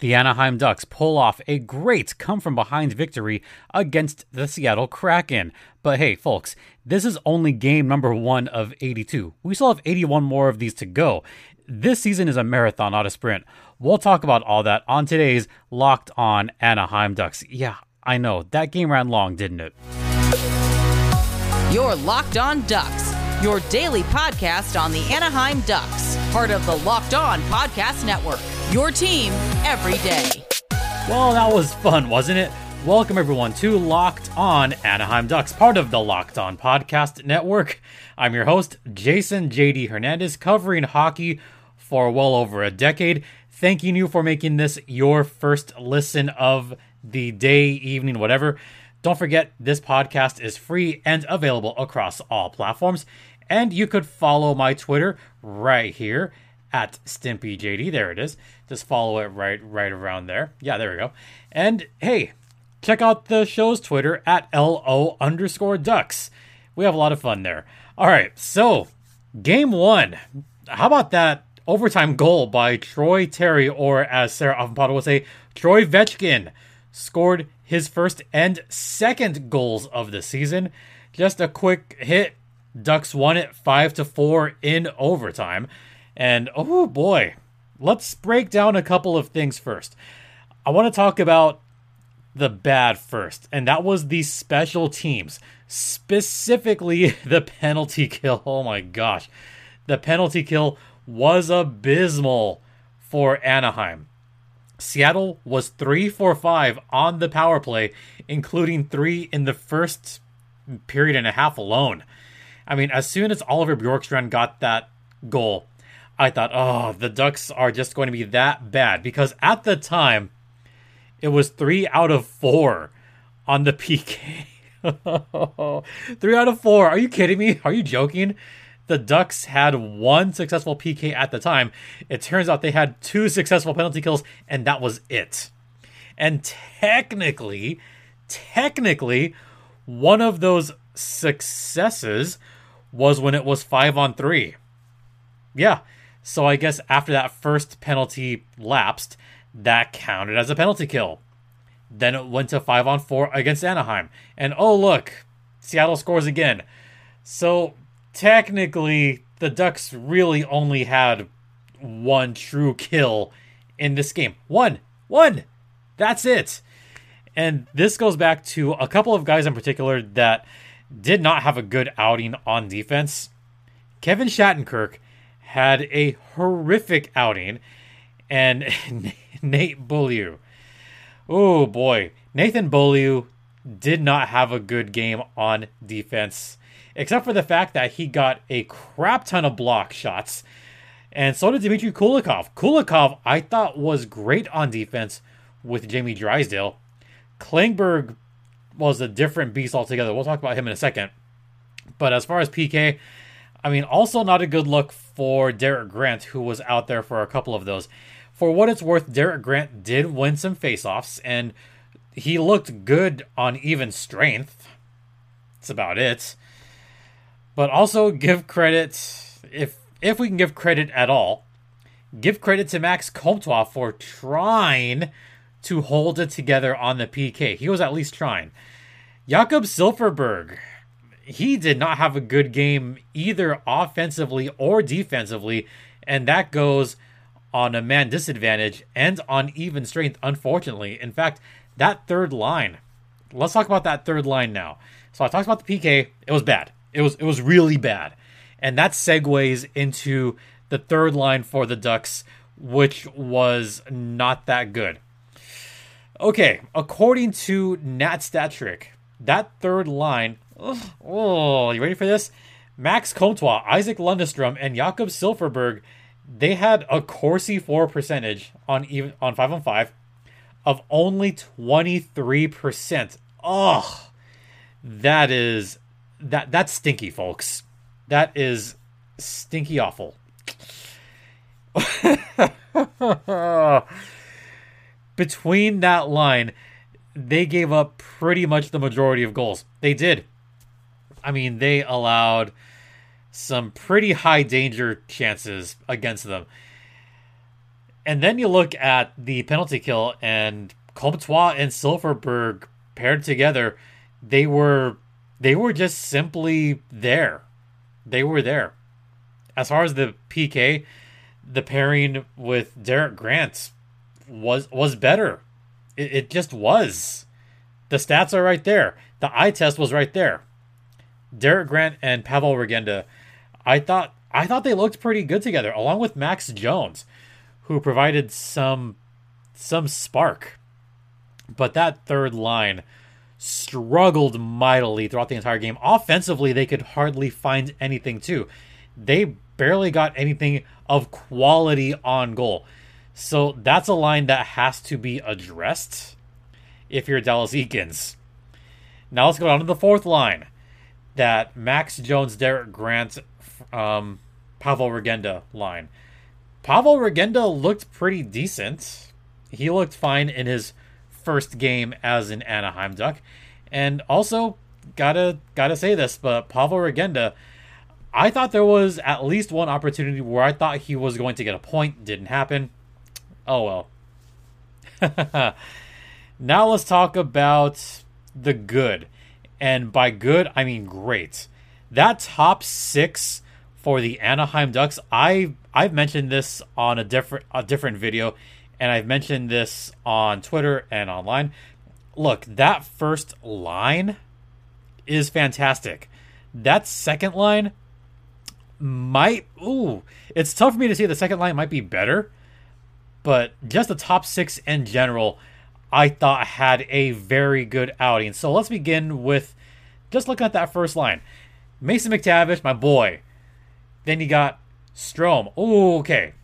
The Anaheim Ducks pull off a great come-from-behind victory against the Seattle Kraken. But hey, folks, this is only game number 1 of 82. We still have 81 more of these to go. This season is a marathon, not a sprint. We'll talk about all that on today's Locked On Anaheim Ducks. Yeah, I know, that game ran long, didn't it? You're Locked On Ducks, your daily podcast on the Anaheim Ducks, part of the Locked On Podcast Network. Your team every day. Well, that was fun, wasn't it? Welcome, everyone, to Locked On Anaheim Ducks, part of the Locked On Podcast Network. I'm your host, Jason JD Hernandez, covering hockey for well over a decade. Thanking you for making this your first listen of the day, evening, whatever. Don't forget, this podcast is free and available across all platforms. And you could follow my Twitter right here, at Stimpy JD. There it is. Just follow it right around there. Yeah, there we go. And hey, check out the show's Twitter at LO underscore Ducks. We have a lot of fun there. All right, so game one. How about that overtime goal by Troy Terry, or as Sarah Avampato would say, Troy Vetchkin scored his first and second goals of the season. Just a quick hit. Ducks won it 5-4 in overtime. And, oh boy, let's break down a couple of things first. I want to talk about the bad first, and that was the special teams, specifically the penalty kill. Oh my gosh. The penalty kill was abysmal for Anaheim. Seattle was 3-for-5 on the power play, including 3 in the first period and a half alone. I mean, as soon as Oliver Bjorkstrand got that goal, I thought, oh, the Ducks are just going to be that bad. Because at the time, it was 3 out of 4 on the PK. 3 out of 4. Are you kidding me? Are you joking? The Ducks had 1 successful PK at the time. It turns out they had 2 successful penalty kills, and that was it. And technically, one of those successes was when it was 5-on-3. Yeah. So I guess after that first penalty lapsed, that counted as a penalty kill. Then it went to 5-on-4 against Anaheim. And oh, look, Seattle scores again. So technically, the Ducks really only had 1 true kill in this game. One. That's it. And this goes back to a couple of guys in particular that did not have a good outing on defense. Kevin Shattenkirk had a horrific outing, and Nate Beaulieu. Oh boy, Nathan Beaulieu did not have a good game on defense, except for the fact that he got a crap ton of block shots, and so did Dimitri Kulikov. Kulikov, I thought, was great on defense with Jamie Drysdale. Klingberg was a different beast altogether. We'll talk about him in a second. But as far as PK, I mean, also not a good look for Derek Grant, who was out there for a couple of those. For what it's worth, Derek Grant did win some faceoffs, and he looked good on even strength. That's about it. But also give credit, if we can give credit at all, give credit to Max Comtois for trying to hold it together on the PK. He was at least trying. Jakob Silfverberg, he did not have a good game either offensively or defensively, and that goes on a man disadvantage and on even strength, unfortunately. In fact, that third line, let's talk about that third line now. So I talked about the PK. It was bad. It was really bad. And that segues into the third line for the Ducks, which was not that good. Okay, according to Nat Stat Trick, that third line, oh, you ready for this? Max Comtois, Isaac Lundestrom, and Jakob Silfverberg, they had a Corsi 4 percentage on 5-on-5 of only 23%. Oh, that's stinky, folks. That is stinky awful. Between that line, they gave up pretty much the majority of goals. They did. I mean, they allowed some pretty high danger chances against them. And then you look at the penalty kill, and Comtois and Silfverberg paired together, they were just simply there. They were there. As far as the PK, the pairing with Derek Grant was better. It just was. The stats are right there. The eye test was right there. Derek Grant and Pavel Regenda, I thought they looked pretty good together, along with Max Jones, who provided some spark. But that third line struggled mightily throughout the entire game. Offensively, they could hardly find anything, too. They barely got anything of quality on goal. So that's a line that has to be addressed if you're Dallas Eakins. Now let's go down to the fourth line that Max Jones, Derek Grant, Pavel Regenda line. Pavel Regenda looked pretty decent. He looked fine in his first game as an Anaheim Duck. And also, gotta say this, but Pavel Regenda, I thought there was at least one opportunity where I thought he was going to get a point. Didn't happen. Oh, well. Now let's talk about the good. And by good, I mean great. That top six for the Anaheim Ducks, I've mentioned this on a different video, and I've mentioned this on Twitter and online. Look, that first line is fantastic. That second line it's tough for me to see. The second line might be better, but just the top six in general, I thought had a very good outing. So let's begin with just looking at that first line. Mason McTavish, my boy. Then you got Strome. Ooh, okay.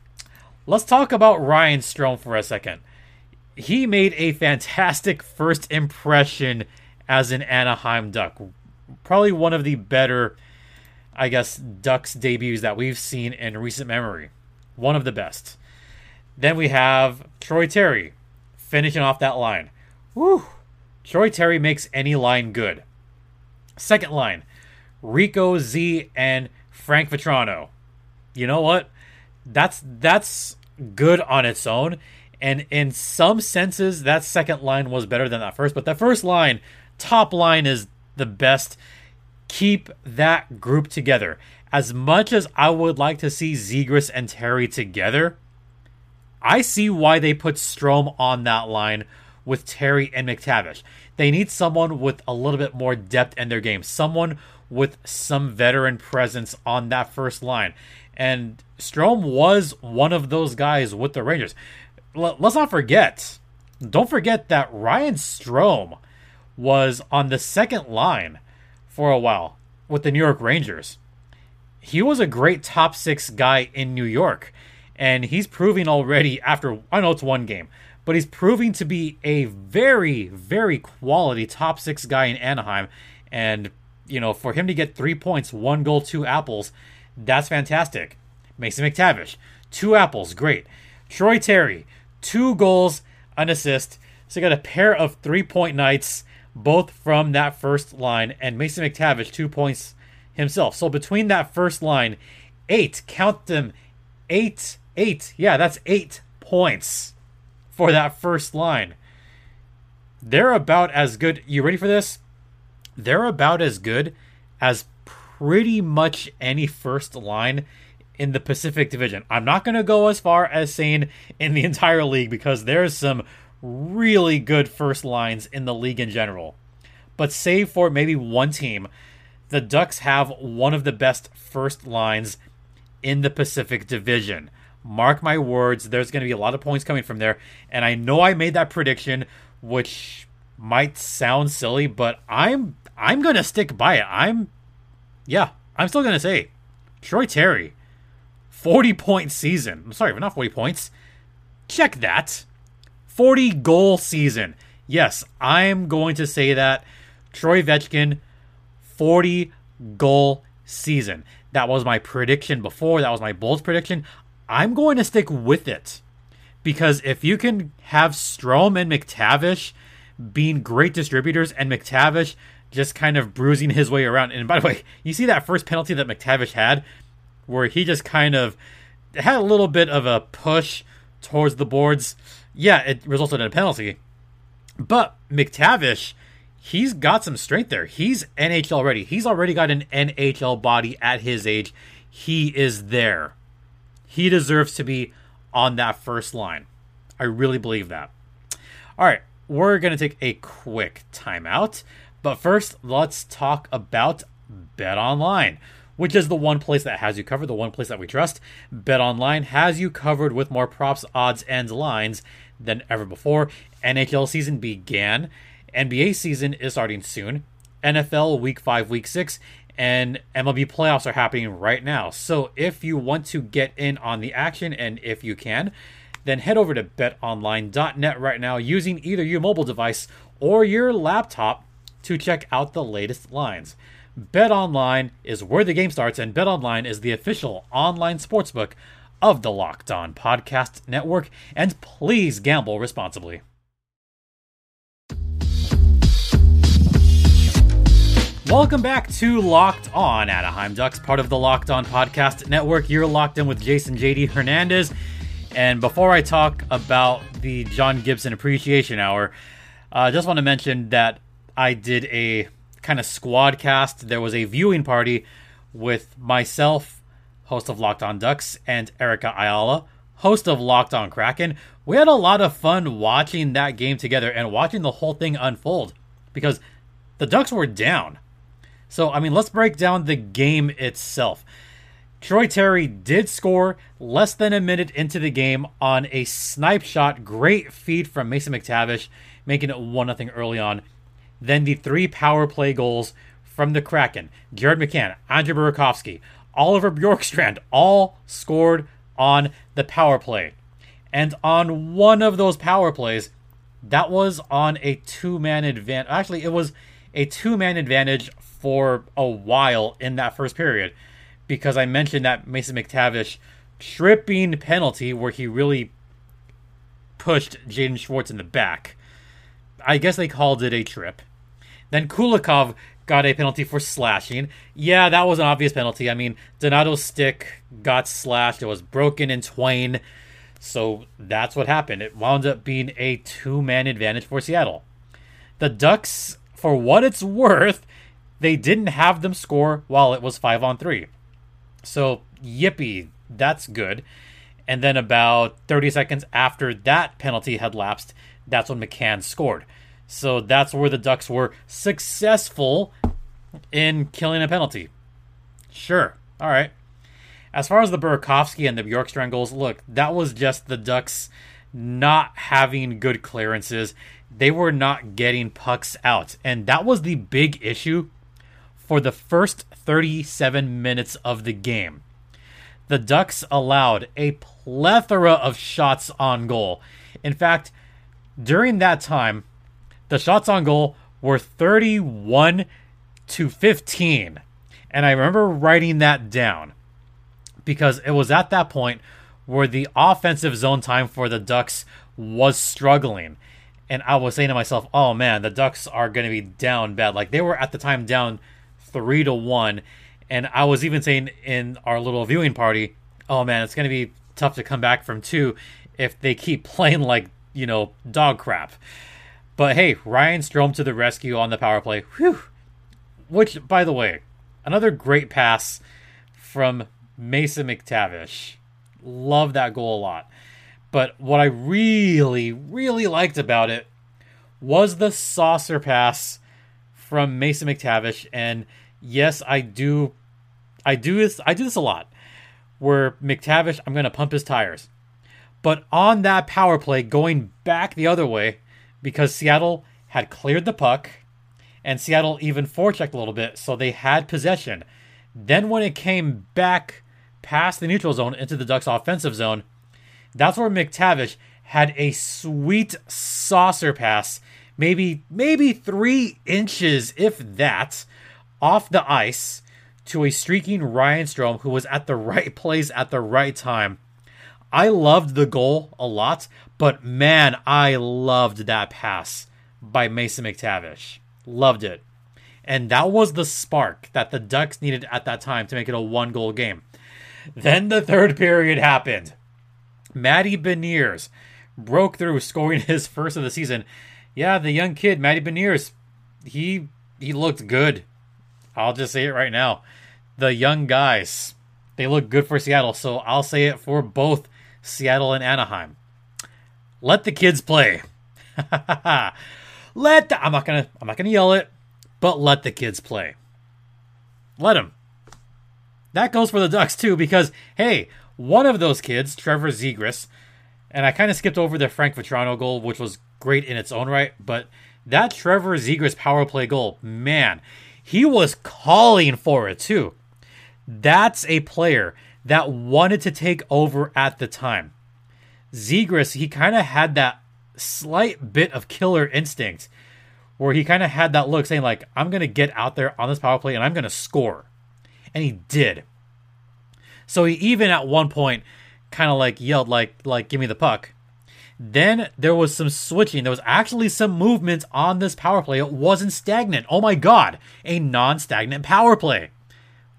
Let's talk about Ryan Strome for a second. He made a fantastic first impression as an Anaheim Duck. Probably one of the better, I guess, Ducks debuts that we've seen in recent memory. One of the best. Then we have Troy Terry finishing off that line. Woo! Troy Terry makes any line good. Second line, Rico Z and Frank Vatrano. You know what? That's good on its own. And in some senses, that second line was better than that first. But the first line, top line, is the best. Keep that group together. As much as I would like to see Zegras and Terry together, I see why they put Strome on that line with Terry and McTavish. They need someone with a little bit more depth in their game. Someone with some veteran presence on that first line. And Strome was one of those guys with the Rangers. Let's not forget. Don't forget that Ryan Strome was on the second line for a while with the New York Rangers. He was a great top six guy in New York. And he's proving already after, I know it's one game, but he's proving to be a very, very quality top six guy in Anaheim. And, you know, for him to get 3 points, 1 goal, 2 apples, that's fantastic. Mason McTavish, 2 apples, great. Troy Terry, 2 goals, an assist. So you got a pair of 3-point nights, both from that first line. And Mason McTavish, 2 points himself. So between that first line, 8, count them, 8. Yeah, that's 8 points for that first line. They're about as good. You ready for this? They're about as good as pretty much any first line in the Pacific Division. I'm not going to go as far as saying in the entire league because there's some really good first lines in the league in general. But save for maybe one team, the Ducks have one of the best first lines in the Pacific Division. Mark my words, there's going to be a lot of points coming from there. And I know I made that prediction, which might sound silly, but I'm going to stick by it. I'm still going to say Troy Terry, 40-point season. I'm sorry, but not 40 points. Check that. 40-goal season. Yes, I'm going to say that. Troy Vetchkin, 40-goal season. That was my prediction before. That was my bold prediction. I'm going to stick with it. Because if you can have Strome and McTavish being great distributors and McTavish just kind of bruising his way around. And by the way, you see that first penalty that McTavish had where he just kind of had a little bit of a push towards the boards. Yeah, it resulted in a penalty. But McTavish, he's got some strength there. He's NHL ready. He's already got an NHL body at his age. He is there. He deserves to be on that first line. I really believe that. All right, we're going to take a quick timeout. But first, let's talk about BetOnline, which is the one place that has you covered, the one place that we trust. BetOnline has you covered with more props, odds, and lines than ever before. NHL season began. NBA season is starting soon. NFL Week 5, Week 6, and MLB playoffs are happening right now. So if you want to get in on the action, and if you can, then head over to betonline.net right now using either your mobile device or your laptop to check out the latest lines. BetOnline is where the game starts, and BetOnline is the official online sportsbook of the Locked On Podcast Network. And please gamble responsibly. Welcome back to Locked On Anaheim Ducks, part of the Locked On Podcast Network. You're locked in with Jason JD Hernandez. And before I talk about the John Gibson Appreciation Hour, I just want to mention that I did a kind of squad cast. There was a viewing party with myself, host of Locked On Ducks, and Erica Ayala, host of Locked On Kraken. We had a lot of fun watching that game together and watching the whole thing unfold because the Ducks were down. So, I mean, let's break down the game itself. Troy Terry did score less than a minute into the game on a snipe shot. Great feed from Mason McTavish, making it 1-0 early on. Then the 3 power play goals from the Kraken. Jared McCann, Andrew Burakovsky, Oliver Bjorkstrand all scored on the power play. And on one of those power plays, that was on a two-man advantage. Actually, it was a two-man advantage for a while in that first period, because I mentioned that Mason McTavish tripping penalty where he really pushed Jaden Schwartz in the back. I guess they called it a trip. Then Kulikov got a penalty for slashing. Yeah, that was an obvious penalty. I mean, Donato's stick got slashed. It was broken in twain. So that's what happened. It wound up being a two-man advantage for Seattle. The Ducks, for what it's worth, they didn't have them score while it was 5-on-3. So, yippee, that's good. And then about 30 seconds after that penalty had lapsed, that's when McCann scored. So that's where the Ducks were successful in killing a penalty. Sure. All right. As far as the Burakovsky and the Bjorkstrand goals, look, that was just the Ducks not having good clearances. They were not getting pucks out. And that was the big issue for the first 37 minutes of the game. The Ducks allowed a plethora of shots on goal. In fact, during that time, the shots on goal were 31-15. And I remember writing that down because it was at that point where the offensive zone time for the Ducks was struggling. And I was saying to myself, oh man, the Ducks are going to be down bad. Like, they were at the time down 3-1. And I was even saying in our little viewing party, oh man, it's going to be tough to come back from 2 if they keep playing like, you know, dog crap. But hey, Ryan Strome to the rescue on the power play. Whew. Which, by the way, another great pass from Mason McTavish. Love that goal a lot. But what I really, really liked about it was the saucer pass from Mason McTavish. And yes, I do this a lot. Where McTavish, I'm going to pump his tires. But on that power play, going back the other way, because Seattle had cleared the puck, and Seattle even forechecked a little bit, so they had possession. Then when it came back past the neutral zone into the Ducks' offensive zone, that's where McTavish had a sweet saucer pass, maybe 3 inches, if that, off the ice to a streaking Ryan Strome, who was at the right place at the right time. I loved the goal a lot, but man, I loved that pass by Mason McTavish. Loved it. And that was the spark that the Ducks needed at that time to make it a 1-goal game. Then the third period happened. Matty Beniers broke through, scoring his first of the season. Yeah, the young kid, Matty Beniers, he looked good. I'll just say it right now. The young guys, they look good for Seattle, so I'll say it for both Seattle and Anaheim. Let the kids play. I'm not gonna yell it, but let the kids play. Let them. That goes for the Ducks too, because hey, one of those kids, Trevor Zegras, and I kind of skipped over the Frank Vatrano goal, which was great in its own right, but that Trevor Zegras power play goal, man, he was calling for it too. That's a player that wanted to take over at the time. Zegras, he kind of had that slight bit of killer instinct where he kind of had that look saying like, I'm going to get out there on this power play and I'm going to score. And he did. So he even at one point kind of like yelled like, give me the puck. Then there was some switching. There was actually some movement on this power play. It wasn't stagnant. Oh my God, a non-stagnant power play.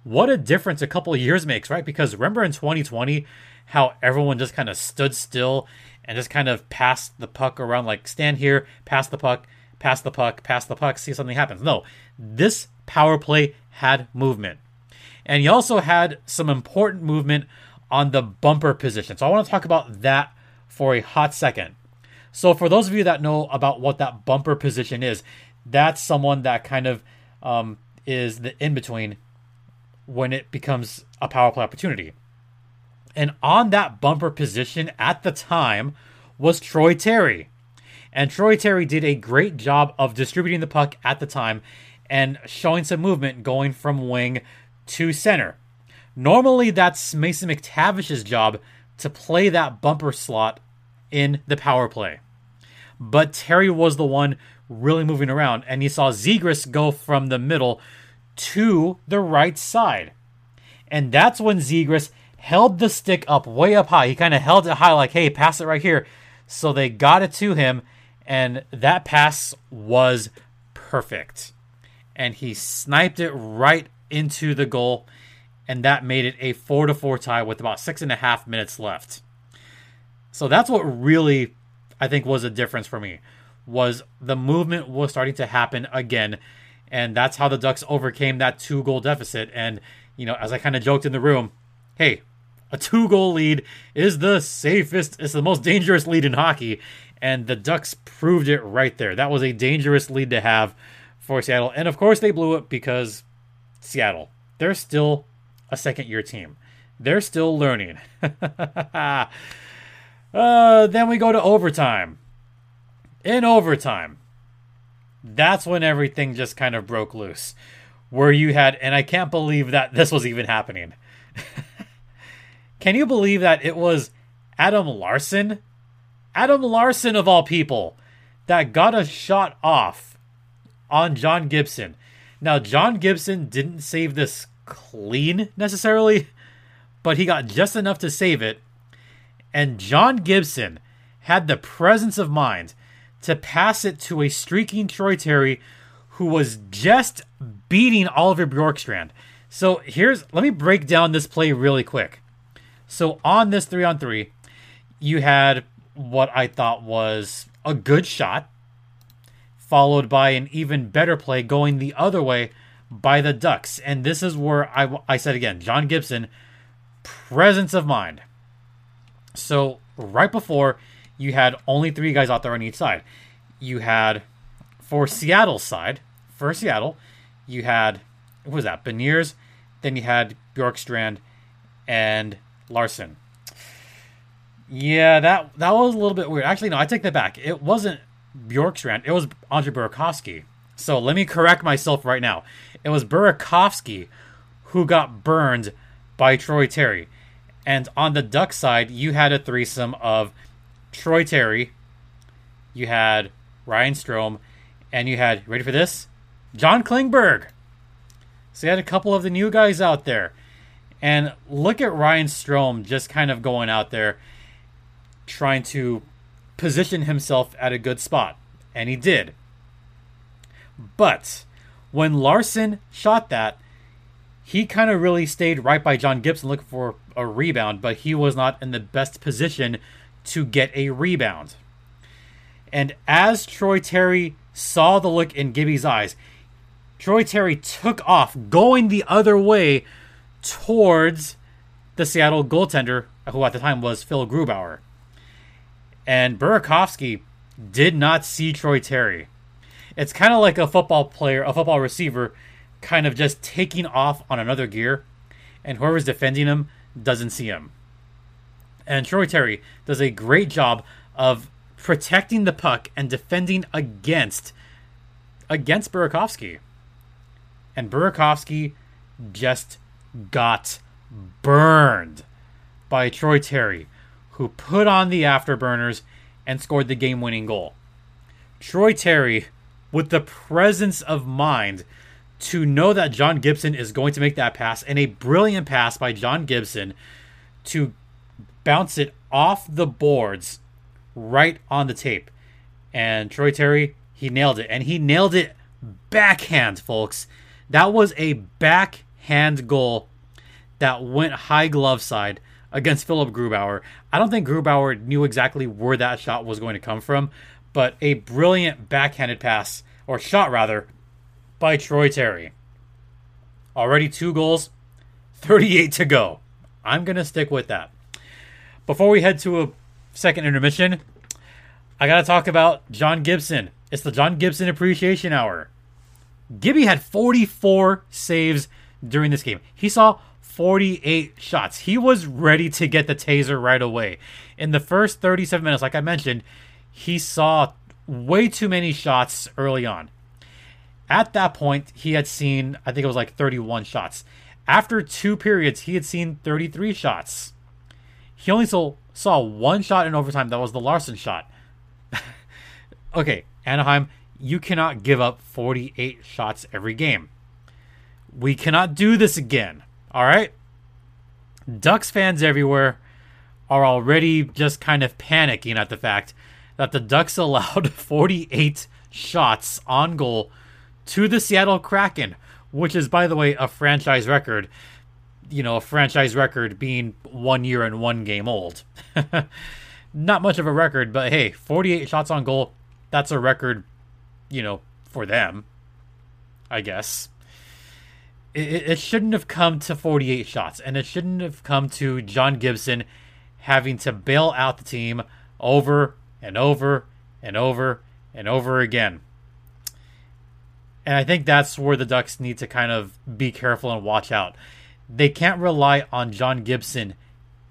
What a difference a couple of years makes, right? Because remember in 2020, how everyone just kind of stood still and just kind of passed the puck around, like stand here, pass the puck, pass the puck, pass the puck, see if something happens. No, this power play had movement. And he also had some important movement on the bumper position. So I want to talk about that for a hot second. So for those of you that know about what that bumper position is, that's someone that kind of is the in-between when it becomes a power play opportunity. And on that bumper position at the time was Troy Terry. And Troy Terry did a great job of distributing the puck at the time and showing some movement going from wing to center. Normally, that's Mason McTavish's job to play that bumper slot in the power play. But Terry was the one really moving around, and he saw Zegras go from the middle to the right side. And that's when Zegras held the stick up way up high. He kind of held it high like, hey, pass it right here. So they got it to him, and that pass was perfect. And he sniped it right into the goal, and that made it a 4-4 tie with about 6.5 minutes left. So that's what really, I think, was a difference for me, was the movement was starting to happen again, and that's how the Ducks overcame that 2-goal deficit. And, you know, as I kind of joked in the room, hey, a 2-goal lead is the safest, it's the most dangerous lead in hockey, and the Ducks proved it right there. That was a dangerous lead to have for Seattle, and of course they blew it because Seattle, they're still a second-year team. They're still learning. Then we go to overtime. In overtime, that's when everything just kind of broke loose. Where you had, and I can't believe that this was even happening. Can you believe that it was Adam Larson? Adam Larson, of all people, that got a shot off on John Gibson. Now, John Gibson didn't save this clean necessarily, but he got just enough to save it. And John Gibson had the presence of mind to pass it to a streaking Troy Terry who was just beating Oliver Bjorkstrand. So let me break down this play really quick. So on this 3-on-3, you had what I thought was a good shot, followed by an even better play going the other way by the Ducks. And this is where I said again, John Gibson, presence of mind. So right before, you had only 3 guys out there on each side. You had, for Seattle, you had, what was that, Beniers, then you had Bjorkstrand and Larson. Yeah, that was a little bit weird. Actually, no, I take that back. It wasn't Bjorkstrand. It was Andrew Burakovsky. So let me correct myself right now. It was Burakovsky who got burned by Troy Terry. And on the Duck side, you had a threesome of Troy Terry, you had Ryan Strome, and you had, ready for this? John Klingberg. So you had a couple of the new guys out there. And look at Ryan Strome just kind of going out there trying to position himself at a good spot. And he did. But when Larson shot that, he kind of really stayed right by John Gibson looking for a rebound, but he was not in the best position to get a rebound. And as Troy Terry saw the look in Gibby's eyes, Troy Terry took off, going the other way towards the Seattle goaltender, who at the time was Phil Grubauer. And Burakovsky did not see Troy Terry. It's kind of like a football receiver, kind of just taking off on another gear, and whoever's defending him doesn't see him. And Troy Terry does a great job of protecting the puck and defending against Burakovsky. And Burakovsky just got burned by Troy Terry, who put on the afterburners and scored the game-winning goal. Troy Terry, with the presence of mind to know that John Gibson is going to make that pass, and a brilliant pass by John Gibson to bounce it off the boards right on the tape. And Troy Terry, he nailed it. And he nailed it backhand, folks. That was a backhand goal that went high glove side against Philip Grubauer. I don't think Grubauer knew exactly where that shot was going to come from, but a brilliant backhanded pass, or shot rather, by Troy Terry. Already 2 goals, 38 to go. I'm going to stick with that. Before we head to a second intermission, I got to talk about John Gibson. It's the John Gibson Appreciation Hour. Gibby had 44 saves during this game. He saw 48 shots. He was ready to get the taser right away. In the first 37 minutes, like I mentioned, he saw way too many shots early on. At that point, he had seen, I think it was like 31 shots. After 2 periods, he had seen 33 shots. He only saw 1 shot in overtime. That was the Larson shot. Okay, Anaheim, you cannot give up 48 shots every game. We cannot do this again. All right? Ducks fans everywhere are already just kind of panicking at the fact that the Ducks allowed 48 shots on goal to the Seattle Kraken, which is, by the way, a franchise record. You know, a franchise record being 1 year and 1 game old. Not much of a record, but hey, 48 shots on goal, that's a record, you know, for them, I guess. It shouldn't have come to 48 shots, and it shouldn't have come to John Gibson having to bail out the team over and over and over and over again. And I think that's where the Ducks need to kind of be careful and watch out. They can't rely on John Gibson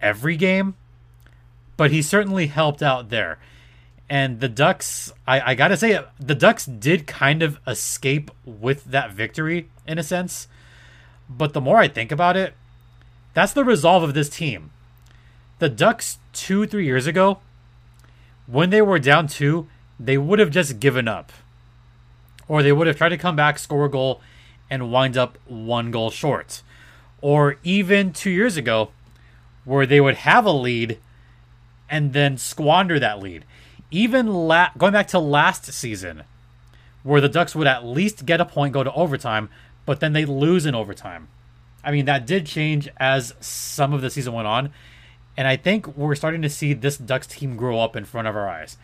every game, but he certainly helped out there. And the Ducks, I gotta say, the Ducks did kind of escape with that victory in a sense. But the more I think about it, that's the resolve of this team. The Ducks 2-3 years ago, when they were down 2, they would have just given up. Or they would have tried to come back, score a goal, and wind up 1 goal short. Or even 2 years ago, where they would have a lead and then squander that lead. Even going back to last season, where the Ducks would at least get a point, go to overtime, but then they lose in overtime. I mean, that did change as some of the season went on, and I think we're starting to see this Ducks team grow up in front of our eyes.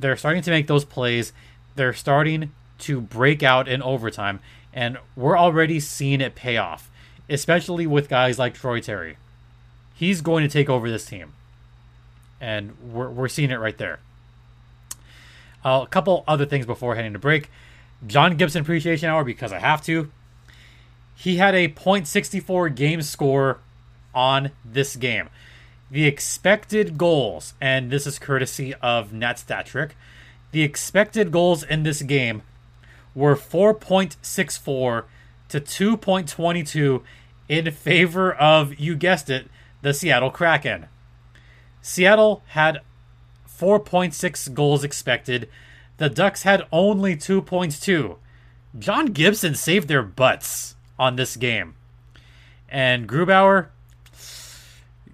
They're starting to make those plays. They're starting to break out in overtime, and we're already seeing it pay off, especially with guys like Troy Terry. He's going to take over this team, and we're seeing it right there. A couple other things before heading to break. John Gibson Appreciation Hour, because I have to. He had a .64 game score on this game. The expected goals, and this is courtesy of Nat Stat Trick, the expected goals in this game were 4.64 to 2.22 in favor of, you guessed it, the Seattle Kraken. Seattle had 4.6 goals expected. The Ducks had only 2.2. John Gibson saved their butts on this game. And Grubauer,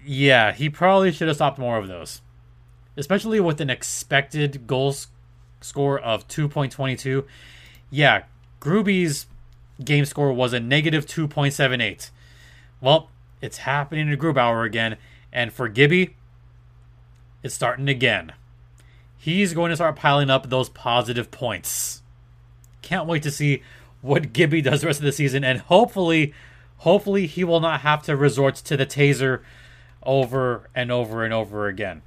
yeah, he probably should have stopped more of those. Especially with an expected goals score of 2.22. Yeah, Gruby's game score was a negative 2.78. Well, it's happening to Grubauer again. And for Gibby, it's starting again. He's going to start piling up those positive points. Can't wait to see what Gibby does the rest of the season. And hopefully he will not have to resort to the taser over and over and over again.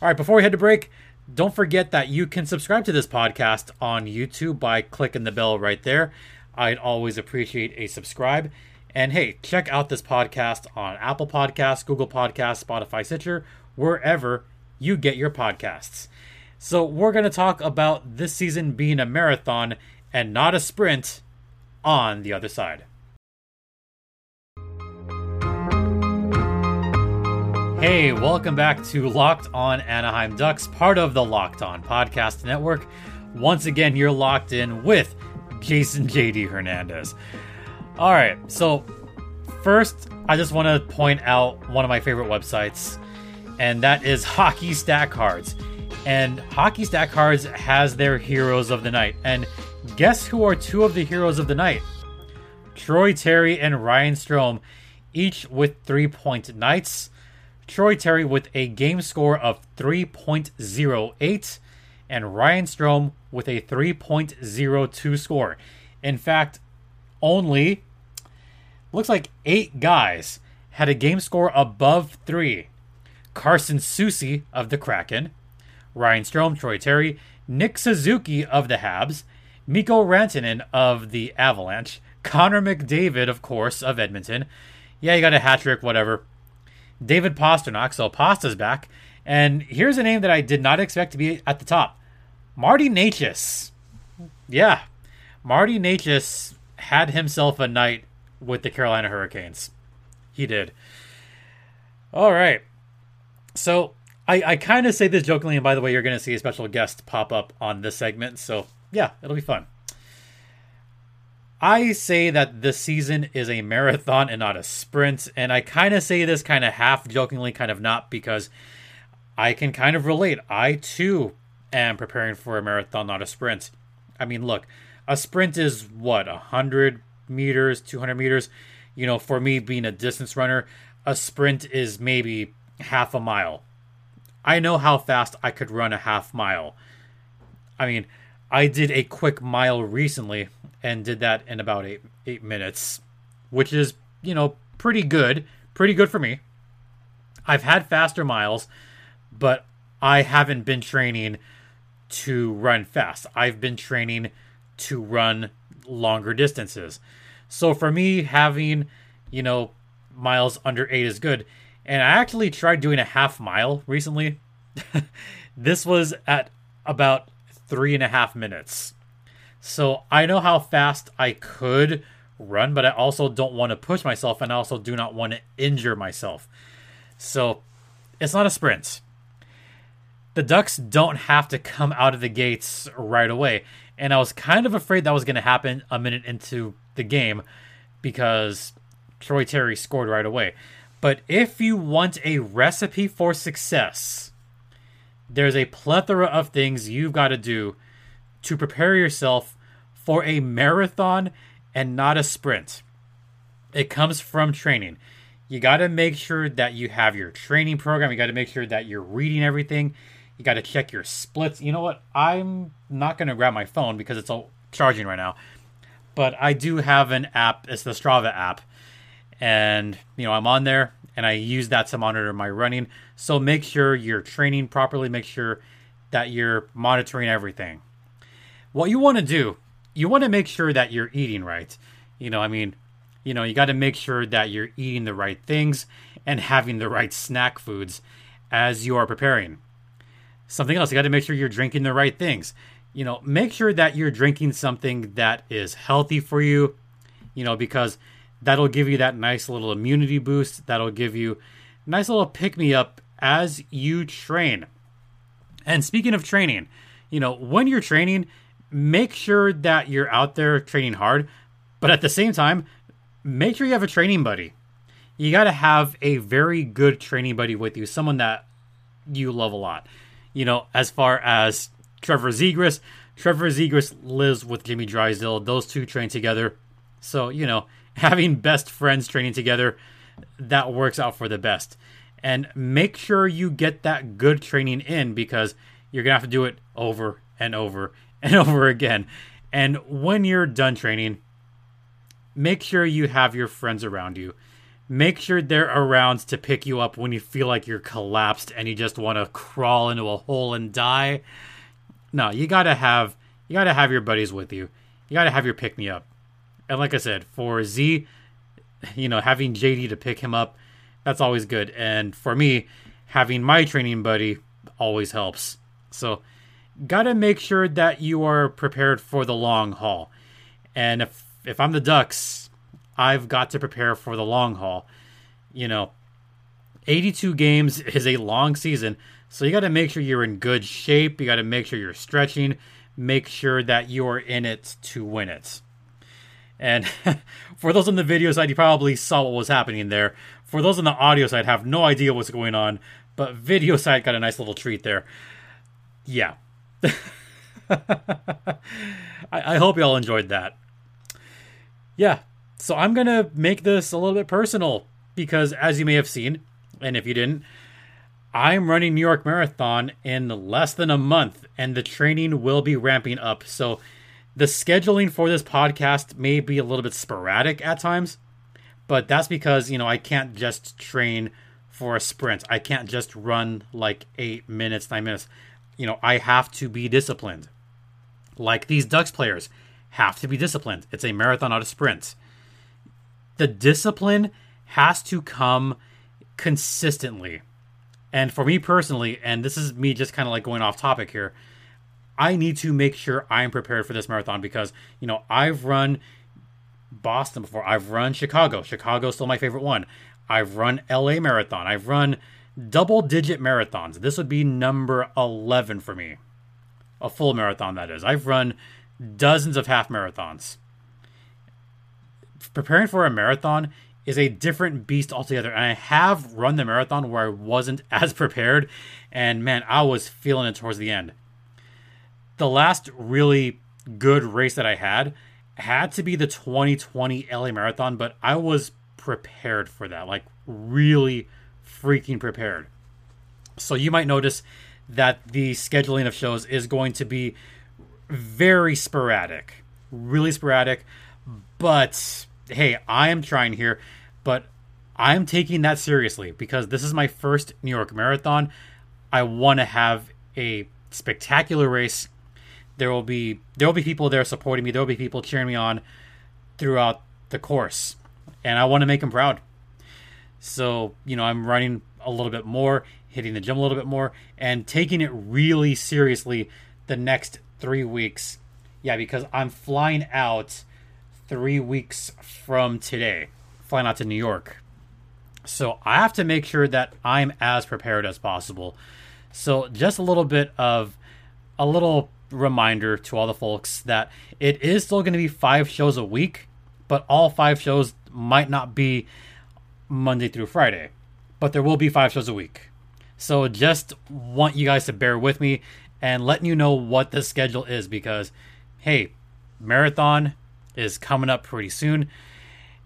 All right, before we head to break, don't forget that you can subscribe to this podcast on YouTube by clicking the bell right there. I'd always appreciate a subscribe. And hey, check out this podcast on Apple Podcasts, Google Podcasts, Spotify, Stitcher, wherever you get your podcasts. So we're going to talk about this season being a marathon and not a sprint on the other side. Hey, welcome back to Locked On Anaheim Ducks, part of the Locked On Podcast Network. Once again, you're locked in with Jason JD Hernandez. All right, so first, I just want to point out one of my favorite websites, and that is Hockey Stat Cards. And Hockey Stat Cards has their Heroes of the Night. And guess who are two of the Heroes of the Night? Troy Terry and Ryan Strome, each with 3-point nights. Troy Terry with a game score of 3.08 and Ryan Strome with a 3.02 score. In fact, only, looks like 8 guys had a game score above 3. Carson Soucy of the Kraken, Ryan Strome, Troy Terry, Nick Suzuki of the Habs, Mikko Rantanen of the Avalanche, Connor McDavid, of course, of Edmonton. Yeah, you got a hat trick, whatever. David Pasternak, so Pasta's back. And here's a name that I did not expect to be at the top. Marty Natchez. Yeah, Marty Natchez had himself a night with the Carolina Hurricanes. He did. All right. So I kind of say this jokingly, and by the way, you're going to see a special guest pop up on this segment. So yeah, it'll be fun. I say that this season is a marathon and not a sprint, and I kind of say this kind of half-jokingly, kind of not, because I can kind of relate. I, too, am preparing for a marathon, not a sprint. I mean, look, a sprint is, 100 meters, 200 meters? You know, for me, being a distance runner, a sprint is maybe half a mile. I know how fast I could run a half mile. I mean, I did a quick mile recently, and did that in about eight minutes, which is, you know, pretty good for me. I've had faster miles, but I haven't been training to run fast. I've been training to run longer distances. So for me, having, you know, miles under 8 is good. And I actually tried doing a half mile recently. This was at about 3.5 minutes. So I know how fast I could run, but I also don't want to push myself, and I also do not want to injure myself. So it's not a sprint. The Ducks don't have to come out of the gates right away. And I was kind of afraid that was going to happen a minute into the game because Troy Terry scored right away. But if you want a recipe for success, there's a plethora of things you've got to do to prepare yourself for a marathon and not a sprint. It comes from training. You got to make sure that you have your training program. You got to make sure that you're reading everything. You got to check your splits. You know what? I'm not going to grab my phone because it's all charging right now. But I do have an app. It's the Strava app. And, you know, I'm on there and I use that to monitor my running. So make sure you're training properly. Make sure that you're monitoring everything. What you want to do, you want to make sure that you're eating right. You know, I mean, you know, you got to make sure that you're eating the right things and having the right snack foods as you are preparing. Something else, you got to make sure you're drinking the right things. You know, make sure that you're drinking something that is healthy for you, you know, because that'll give you that nice little immunity boost. That'll give you a nice little pick-me-up as you train. And speaking of training, you know, when you're training, make sure that you're out there training hard, but at the same time, make sure you have a training buddy. You got to have a very good training buddy with you, someone that you love a lot. You know, as far as Trevor Zegras lives with Jamie Drysdale. Those two train together. So, you know, having best friends training together, that works out for the best. And make sure you get that good training in, because you're going to have to do it over and over and over again. And when you're done training, make sure you have your friends around you. Make sure they're around to pick you up when you feel like you're collapsed and you just want to crawl into a hole and die. No, you got to have your buddies with you. You got to have your pick me up. And like I said, for Z, you know, having JD to pick him up, that's always good. And for me, having my training buddy always helps. So got to make sure that you are prepared for the long haul. And if I'm the Ducks, I've got to prepare for the long haul. You know, 82 games is a long season. So you got to make sure you're in good shape. You got to make sure you're stretching. Make sure that you're in it to win it. And for those on the video side, you probably saw what was happening there. For those on the audio side, have no idea what's going on. But video side got a nice little treat there. Yeah. I hope y'all enjoyed that. Yeah, so I'm going to make this a little bit personal because, as you may have seen, and if you didn't, I'm running New York Marathon in less than a month, and the training will be ramping up. So the scheduling for this podcast may be a little bit sporadic at times, but that's because, you know, I can't just train for a sprint. I can't just run like 8 minutes, 9 minutes. You know, I have to be disciplined. Like these Ducks players have to be disciplined. It's a marathon, not a sprint. The discipline has to come consistently. And for me personally, and this is me just kind of like going off topic here, I need to make sure I'm prepared for this marathon because, you know, I've run Boston before. I've run Chicago. Chicago's still my favorite one. I've run LA Marathon. I've run double-digit marathons. This would be number 11 for me. A full marathon, that is. I've run dozens of half marathons. Preparing for a marathon is a different beast altogether. And I have run the marathon where I wasn't as prepared. And man, I was feeling it towards the end. The last really good race that I had to be the 2020 LA Marathon, but I was prepared for that. Like really freaking prepared. So you might notice that the scheduling of shows is going to be very sporadic, really sporadic. But hey, I am trying here, but I'm taking that seriously because this is my first New York Marathon. I want to have a spectacular race. There will be people there supporting me. There will be people cheering me on throughout the course, and I want to make them proud. So, you know, I'm running a little bit more, hitting the gym a little bit more, and taking it really seriously the next 3 weeks. Yeah, because I'm flying out 3 weeks from today, flying out to New York. So I have to make sure that I'm as prepared as possible. So just a little bit of a little reminder to all the folks that it is still going to be 5 shows a week, but all 5 shows might not be Monday through Friday, but there will be 5 shows a week. So just want you guys to bear with me and letting you know what the schedule is because, hey, marathon is coming up pretty soon.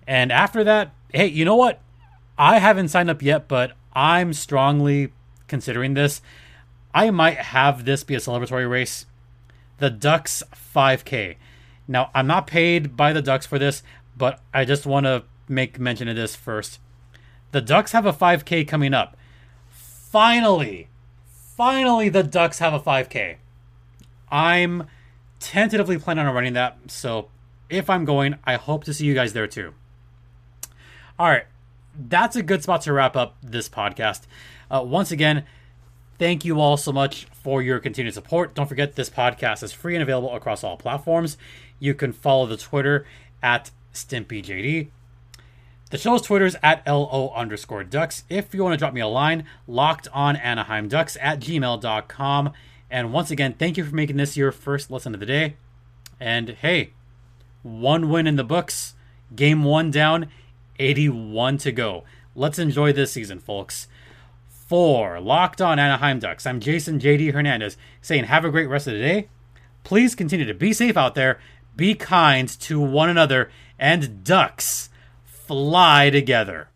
And after that, hey, you know what? I haven't signed up yet, but I'm strongly considering this. I might have this be a celebratory race. The Ducks 5K. Now, I'm not paid by the Ducks for this, but I just want to make mention of this first. The Ducks have a 5K coming up. Finally, the Ducks have a 5K. I'm tentatively planning on running that. So if I'm going, I hope to see you guys there too. All right. That's a good spot to wrap up this podcast. Once again, thank you all so much for your continued support. Don't forget, this podcast is free and available across all platforms. You can follow the Twitter at Stimpy JD. The show's Twitter is at LO underscore Ducks. If you want to drop me a line, lockedonanaheimducks@gmail.com. And once again, thank you for making this your first listen of the day. And hey, 1 win in the books, game 1 down, 81 to go. Let's enjoy this season, folks. For Locked On Anaheim Ducks, I'm Jason JD Hernandez saying have a great rest of the day. Please continue to be safe out there, be kind to one another, and Ducks fly together.